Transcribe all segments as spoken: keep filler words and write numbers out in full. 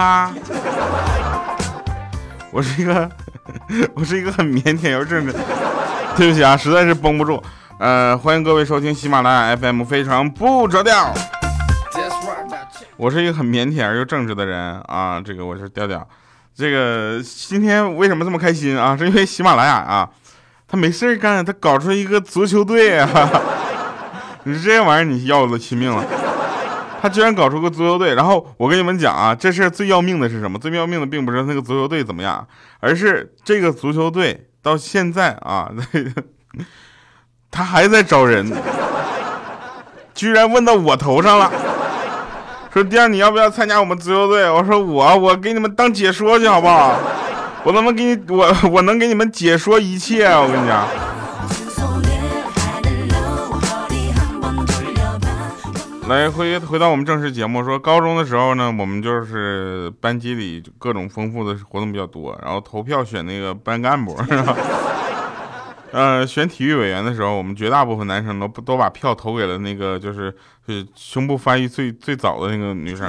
哈。我是一个我是一个很腼腆又正直，对不起啊，实在是绷不住。呃，欢迎各位收听喜马拉雅 F M 非常不着调。我是一个很腼腆而又正直的人啊，这个我是调调。这个今天为什么这么开心啊？是因为喜马拉雅啊，他没事干，他搞出一个足球队啊！你这玩意儿你要了亲命了！他居然搞出个足球队，然后我跟你们讲啊，这事最要命的是什么？最要命的并不是那个足球队怎么样，而是这个足球队到现在啊。呵呵他还在找人，居然问到我头上了，说第二你要不要参加我们足球队？我说我我给你们当解说去好不好？我能不能给你我我能给你们解说一切、啊、我跟你讲。来回回到我们正式节目，说高中的时候呢，我们就是班级里各种丰富的活动比较多，然后投票选那个班干部。呃，选体育委员的时候，我们绝大部分男生都都把票投给了那个就是胸部发育最最早的那个女生，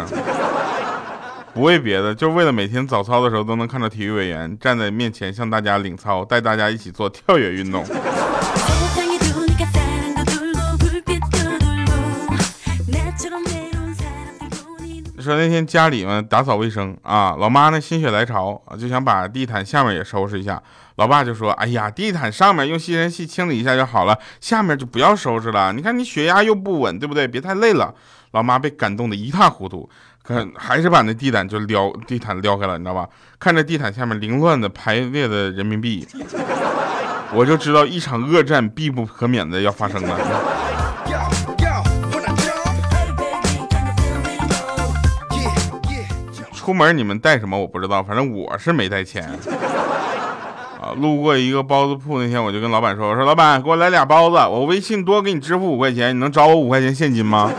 不为别的，就为了每天早操的时候都能看到体育委员站在面前向大家领操，带大家一起做跳跃运动。说那天家里呢打扫卫生啊，老妈呢心血来潮就想把地毯下面也收拾一下，老爸就说：“哎呀，地毯上面用吸尘器清理一下就好了，下面就不要收拾了。你看你血压又不稳，对不对？别太累了。”老妈被感动的一塌糊涂，可还是把那地毯就撩地毯撩开了，你知道吧？看着地毯下面凌乱的排列的人民币，我就知道一场恶战必不可免的要发生了。出门你们带什么我不知道，反正我是没带钱啊。路过一个包子铺，那天我就跟老板说，我说老板给我来俩包子，我微信多给你支付五块钱，你能找我五块钱现金吗？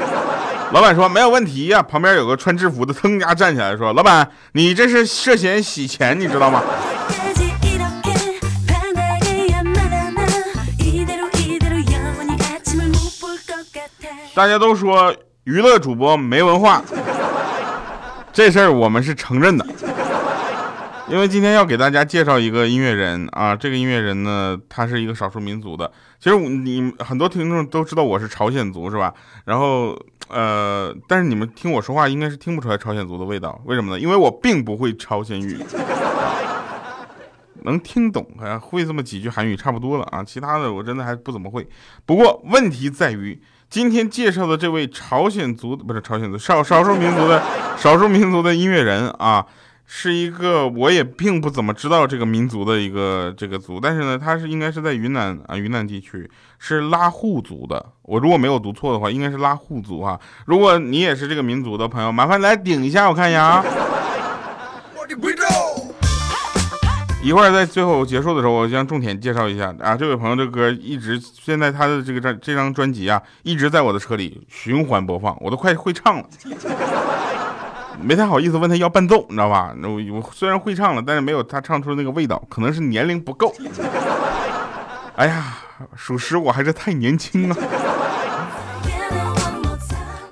老板说没有问题呀、啊、旁边有个穿制服的腾家站起来说，老板你这是涉嫌洗钱你知道吗？大家都说娱乐主播没文化，这事儿我们是承认的，因为今天要给大家介绍一个音乐人啊，这个音乐人呢，他是一个少数民族的。其实你很多听众都知道我是朝鲜族是吧？然后呃，但是你们听我说话应该是听不出来朝鲜族的味道，为什么呢？因为我并不会朝鲜语，能听懂，会这么几句韩语差不多了啊，其他的我真的还不怎么会。不过问题在于，今天介绍的这位朝鲜族不是朝鲜族少少数民族的少数民族的音乐人啊，是一个我也并不怎么知道这个民族的一个这个族，但是呢，他是应该是在云南啊云南地区，是拉祜族的。我如果没有读错的话，应该是拉祜族啊。如果你也是这个民族的朋友，麻烦来顶一下，我看一下啊。一会儿在最后结束的时候，我将重点介绍一下啊。这位朋友这歌一直现在他的这个这这张专辑啊，一直在我的车里循环播放，我都快会唱了，没太好意思问他要伴奏，你知道吧？我我虽然会唱了，但是没有他唱出那个味道，可能是年龄不够。哎呀，属实我还是太年轻了。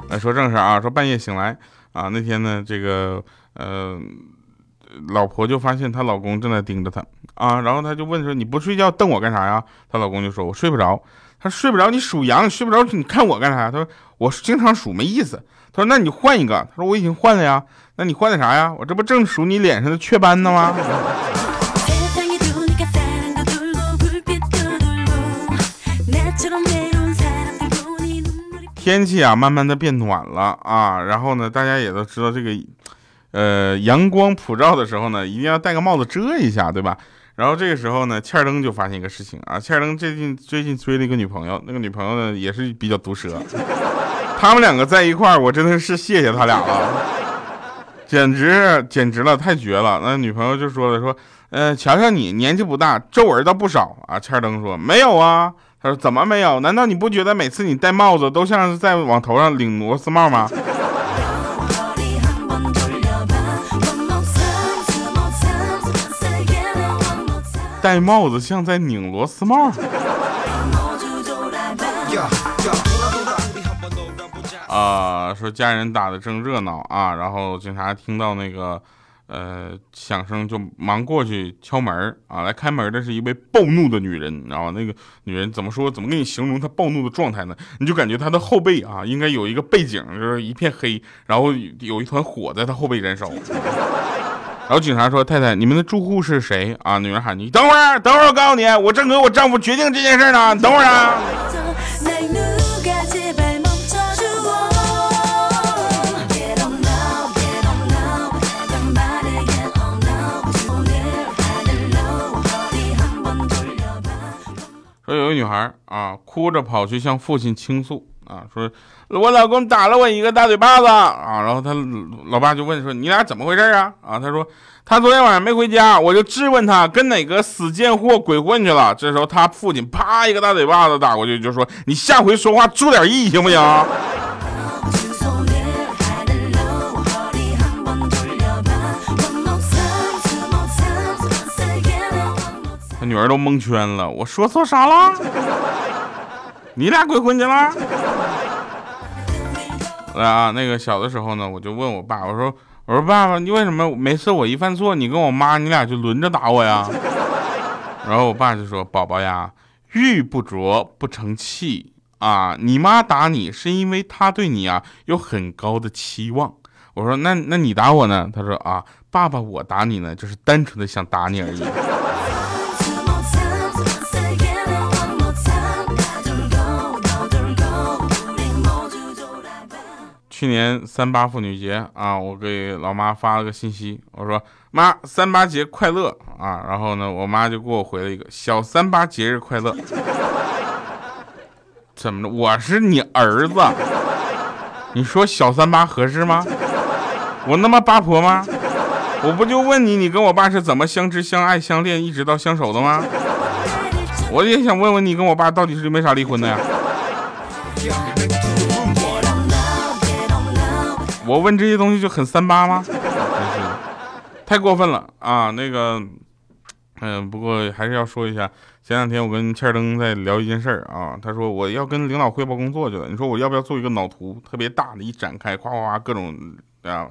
来说正事啊，说半夜醒来啊，那天呢，这个呃。老婆就发现她老公正在盯着她啊，然后她就问说：“你不睡觉瞪我干啥呀？”她老公就说：“我睡不着。”她说：“睡不着，你数羊，睡不着，你看我干啥？”她说：“我经常数没意思。”她说：“那你换一个。”她说：“我已经换了呀。”那你换的啥呀？我这不正数你脸上的雀斑呢吗？天气啊，慢慢的变暖了啊，然后呢，大家也都知道这个。呃，阳光普照的时候呢，一定要戴个帽子遮一下，对吧？然后这个时候呢，欠灯就发现一个事情啊，欠灯最近最近追了一个女朋友，那个女朋友呢也是比较毒舌，他们两个在一块儿，我真的是谢谢他俩了，简直简直了，太绝了。那女朋友就说了说，呃，瞧瞧你年纪不大，皱纹倒不少啊。欠灯说没有啊，他说怎么没有？难道你不觉得每次你戴帽子都像是在往头上领螺丝帽吗？戴帽子像在拧螺丝帽啊！呃，说家人打得正热闹啊，然后警察听到那个呃响声就忙过去敲门啊，来开门的是一位暴怒的女人，然后那个女人怎么说，怎么给你形容她暴怒的状态呢？你就感觉她的后背啊，应该有一个背景，就是一片黑，然后有一团火在她后背燃烧。然后警察说：“太太，你们的住户是谁啊？”女人喊：“你等会儿，等会儿，我告诉你，我正和我丈夫决定这件事呢，等会儿啊。”说有一女孩啊，哭着跑去向父亲倾诉。啊，说我老公打了我一个大嘴巴子啊，然后他老爸就问说你俩怎么回事啊？啊，他说他昨天晚上没回家，我就质问他跟哪个死贱货鬼混去了。这时候他父亲啪一个大嘴巴子打过去，就说你下回说话注点意行不行？他女儿都蒙圈了，我说错啥了？你俩鬼混去了？啊，那个小的时候呢，我就问我爸，我说，我说爸爸，你为什么每次我一犯错，你跟我妈，你俩就轮着打我呀？然后我爸就说，宝宝呀，玉不琢不成器啊，你妈打你是因为她对你啊有很高的期望。我说那那你打我呢？他说啊，爸爸，我打你呢，就是单纯的想打你而已。去年三八妇女节啊，我给老妈发了个信息，我说妈，三八节快乐啊！然后呢，我妈就给我回了一个小三八节日快乐。怎么着？我是你儿子，你说小三八合适吗？我那么八婆吗？我不就问你，你跟我爸是怎么相知、相爱、相恋，一直到相守的吗？我也想问问你跟我爸到底是因为啥离婚的呀？我问这些东西就很三八吗？太过分了啊！那个，嗯、呃，不过还是要说一下，前两天我跟倩灯在聊一件事儿啊，他说我要跟领导汇报工作去了，你说我要不要做一个脑图，特别大的一展开，哗哗哗各种啊，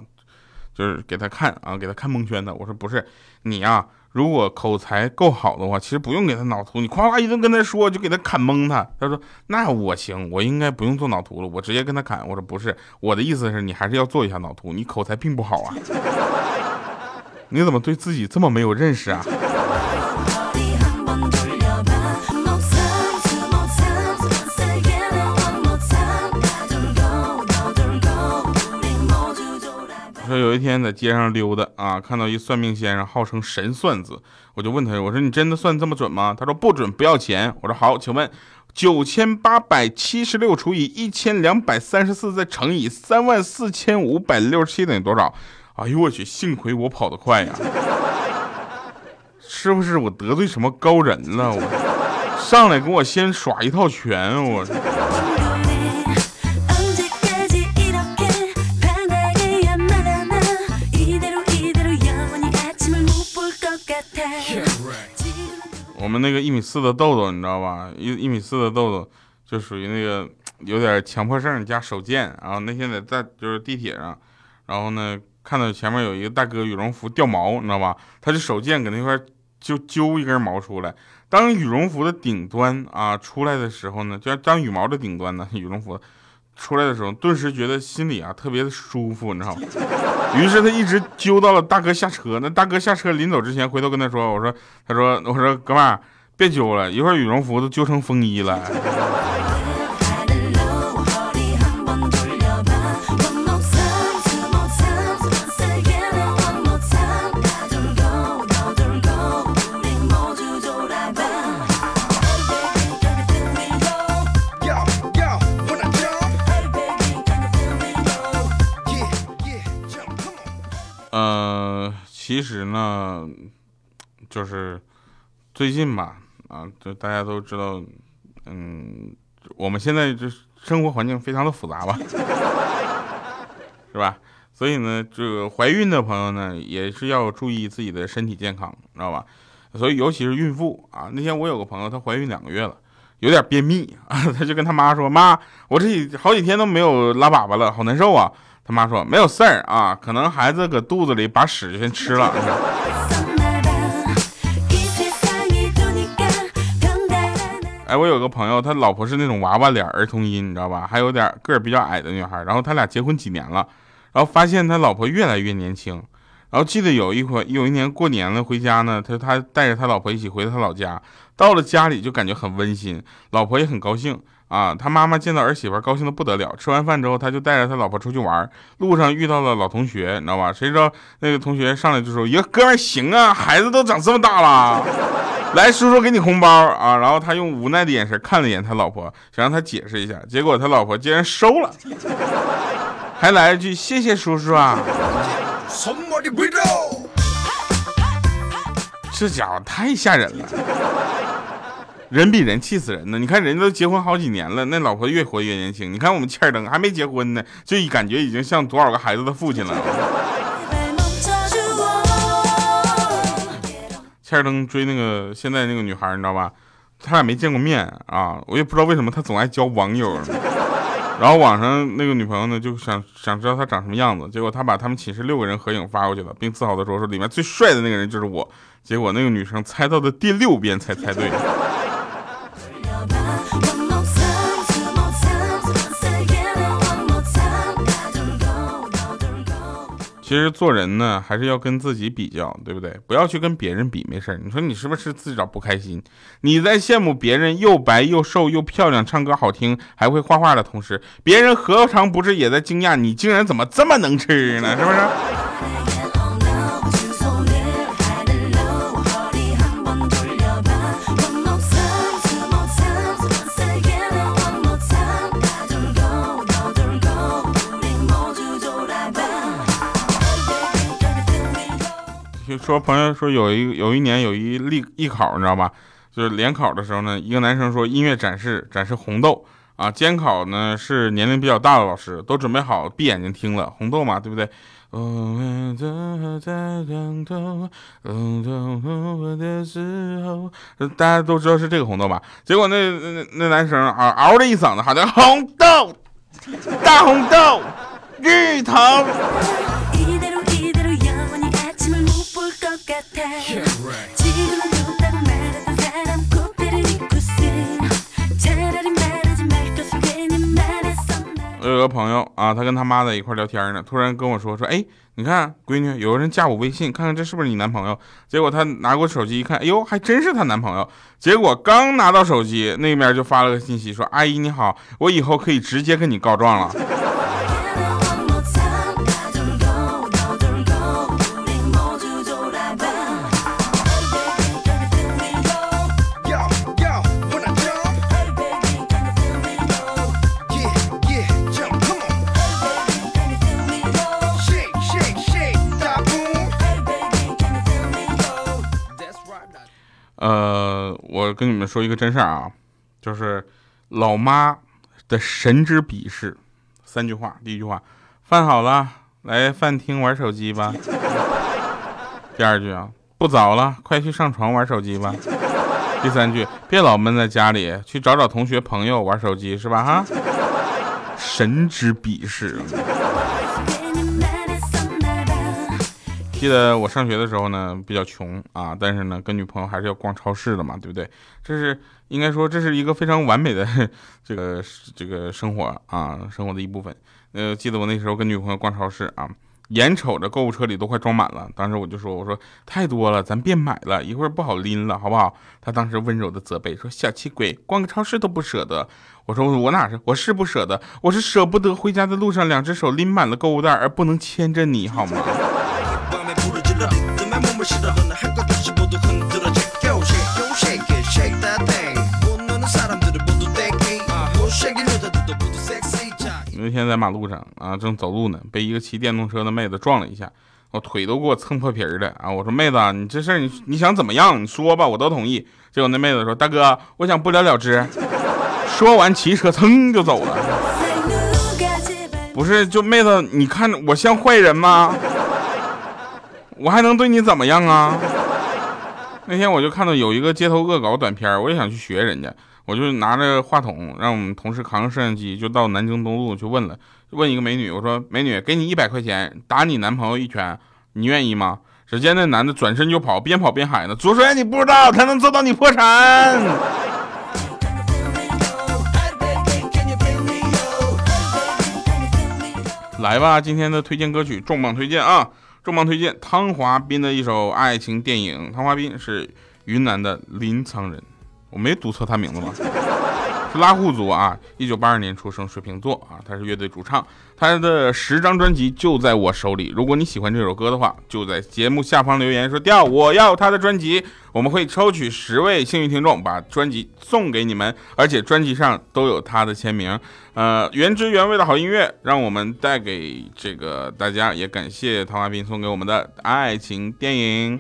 就是给他看啊，给他看蒙圈的。我说不是，你啊，如果口才够好的话，其实不用给他脑图，你哗哗一顿跟他说，就给他砍蒙他。他说那我行，我应该不用做脑图了，我直接跟他砍。我说不是，我的意思是你还是要做一下脑图，你口才并不好啊。你怎么对自己这么没有认识啊？说有一天在街上溜达啊，看到一算命先生号称神算子，我就问他，我说你真的算这么准吗？他说不准，不要钱。我说好，请问九千八百七十六除以一千两百三十四再乘以三万四千五百六十七等于多少？哎呦我去，幸亏我跑得快呀！是不是我得罪什么高人了？我上来给我先耍一套拳，我。我们那个一米四的豆豆，你知道吧？一一米四的豆豆就属于那个有点强迫症加手贱。然后那天在在就是地铁上，然后呢看到前面有一个大哥羽绒服掉毛，你知道吧？他就手贱搁那块就揪一根毛出来。当羽绒服的顶端啊出来的时候呢，就当羽毛的顶端呢，羽绒服出来的时候，顿时觉得心里啊特别的舒服，你知道吗？于是他一直揪到了大哥下车。那大哥下车临走之前回头跟他说，我说他说我说哥们别揪了，一会儿羽绒服都揪成风衣了。呃，其实呢，就是最近吧，啊，就大家都知道，嗯，我们现在这生活环境非常的复杂吧，是吧？所以呢，这个怀孕的朋友呢，也是要注意自己的身体健康，知道吧？所以尤其是孕妇啊，那天我有个朋友，她怀孕两个月了，有点便秘啊，他就跟他妈说：“妈，我这好几天都没有拉粑粑了，好难受啊。”他妈说：“没有事儿啊，可能孩子搁肚子里把屎先吃了。”哎，我有个朋友，他老婆是那种娃娃脸儿童音，你知道吧？还有点个儿比较矮的女孩。然后他俩结婚几年了，然后发现他老婆越来越年轻。然后记得有一回，有一年过年了回家呢，他他带着他老婆一起回他老家，到了家里就感觉很温馨，老婆也很高兴啊。他妈妈见到儿媳妇高兴的不得了。吃完饭之后，他就带着他老婆出去玩，路上遇到了老同学，你知道吧？谁知道那个同学上来就说：“呀，哥们行啊，孩子都长这么大了，来，叔叔给你红包啊。”然后他用无奈的眼神看了一眼他老婆，想让他解释一下，结果他老婆竟然收了，还来一句：“谢谢叔叔啊。”这家伙太吓人了，人比人气死人呢。你看人家都结婚好几年了，那老婆越活越年轻。你看我们欠灯还没结婚呢，就感觉已经像多少个孩子的父亲了。欠灯追那个现在那个女孩，你知道吧？他俩没见过面啊，我也不知道为什么他总爱交网友。然后网上那个女朋友呢，就想想知道他长什么样子，结果他把他们寝室六个人合影发过去了，并自豪的说说里面最帅的那个人就是我。结果那个女生猜到的第六遍才猜对。其实做人呢，还是要跟自己比较，对不对？不要去跟别人比，没事。你说你是不是自找不开心？你在羡慕别人又白又瘦又漂亮、唱歌好听、还会画画的同时，别人何尝不是也在惊讶你竟然怎么这么能吃呢？是不是？就说朋友说有一有一年有一例艺考，你知道吧？就是联考的时候呢，一个男生说音乐展示展示红豆啊，监考呢是年龄比较大的老师，都准备好闭眼睛听了红豆嘛，对不对？大家都知道是这个红豆吧？结果那那那男生啊，嗷的一嗓子喊的红豆，大红豆，日头。Yeah, right. 我有个朋友啊，他跟他妈在一块聊天呢，突然跟我说说，哎，你看闺女，有个人加我微信，看看这是不是你男朋友？结果他拿过手机一看，哎呦，还真是他男朋友。结果刚拿到手机，那边就发了个信息说，阿姨你好，我以后可以直接跟你告状了。呃，我跟你们说一个真事儿啊，就是老妈的神之鄙视，三句话。第一句话，饭好了，来饭厅玩手机吧。第二句啊，不早了，快去上床玩手机吧。第三句，别老闷在家里，去找找同学朋友玩手机是吧？哈，神之鄙视。记得我上学的时候呢，比较穷啊，但是呢，跟女朋友还是要逛超市的嘛，对不对？这是应该说这是一个非常完美的这个这个生活啊，生活的一部分。呃，记得我那时候跟女朋友逛超市啊，眼瞅着购物车里都快装满了，当时我就说，我说太多了，咱别买了，一会儿不好拎了，好不好？她当时温柔的责备说：“小气鬼，逛个超市都不舍得。”我说：“我哪是，我是不舍得，我是舍不得回家的路上，两只手拎满了购物袋，而不能牵着你，好吗？”那天在马路上啊，正走路呢，被一个骑电动车的妹子撞了一下，我腿都给我蹭破皮儿的啊！我说妹子，你这事儿你你想怎么样？你说吧，我都同意。结果那妹子说：“大哥，我想不了了之。”说完骑车蹭就走了。不是，就妹子，你看我像坏人吗？我还能对你怎么样啊？那天我就看到有一个街头恶搞短片，我也想去学人家，我就拿着话筒，让我们同事扛着摄像机就到南京东路去问了，问一个美女，我说美女，给你一百块钱打你男朋友一拳，你愿意吗？只见那男的转身就跑，边跑边喊呢：“左帅，你不知道他能做到你破产。”来吧，今天的推荐歌曲重磅推荐啊！重磅推荐汤华彬的一首爱情电影。汤华彬是云南的临沧人，我没读错他名字吧？是拉祜族啊，一九八二年出生，水瓶座啊，他是乐队主唱，他的十张专辑就在我手里。如果你喜欢这首歌的话，就在节目下方留言说调我要他的专辑，我们会抽取十位幸运听众，把专辑送给你们，而且专辑上都有他的签名。呃，原汁原味的好音乐，让我们带给这个大家，也感谢汤华彬送给我们的爱情电影。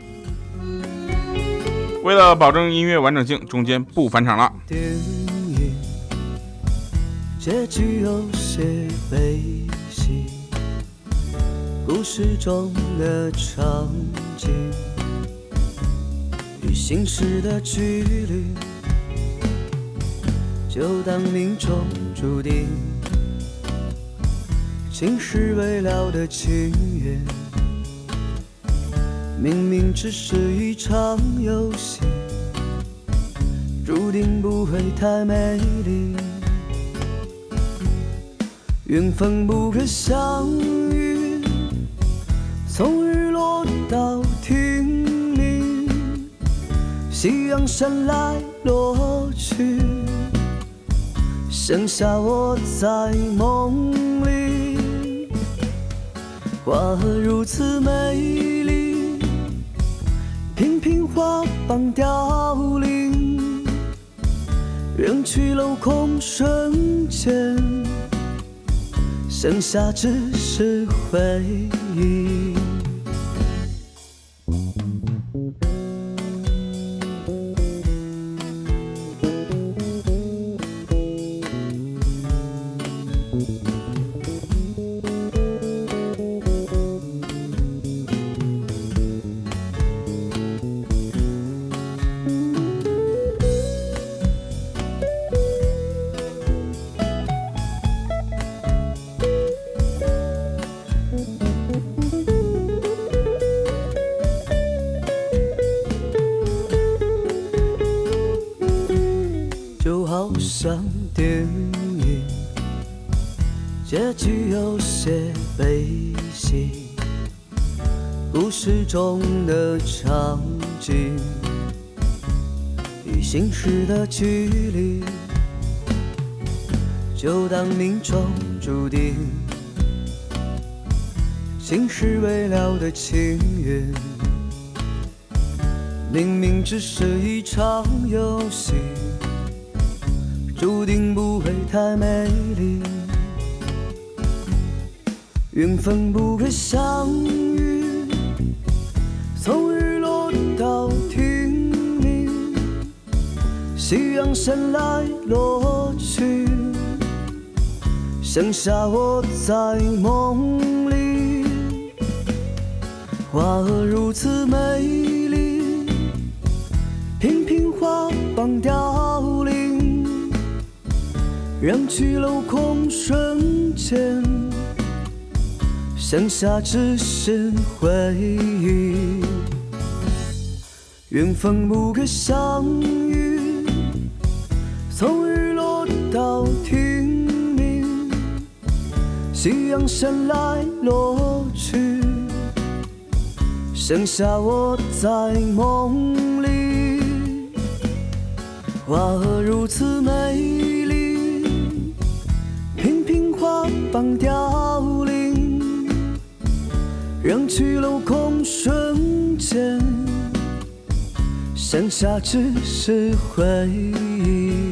为了保证音乐完整性，中间不返场了。结局有些悲喜，故事中的场景与现实的距离，就当命中注定。情是未了的情缘，明明只是一场游戏，注定不会太美丽。缘分不可相遇，从日落到天明，夕阳闪来落去，剩下我在梦里。花如此美丽，频频花瓣凋零，人去楼空瞬间，剩下只是回忆。好像电影，结局有些悲喜，故事中的场景与现实的距离，就当命中注定。情是未了的情缘，明明只是一场游戏，注定不会太美丽。缘分不可相遇，从日落到天明，夕阳闪来落去，剩下我在梦里。花如此美丽，频频花瓣凋零，人去楼空瞬间，剩下只是回忆。缘分不可相遇，从日落到天明，夕阳闪来落去，剩下我在梦里。花如此美，放凋零，人去楼空瞬间，剩下只是回忆。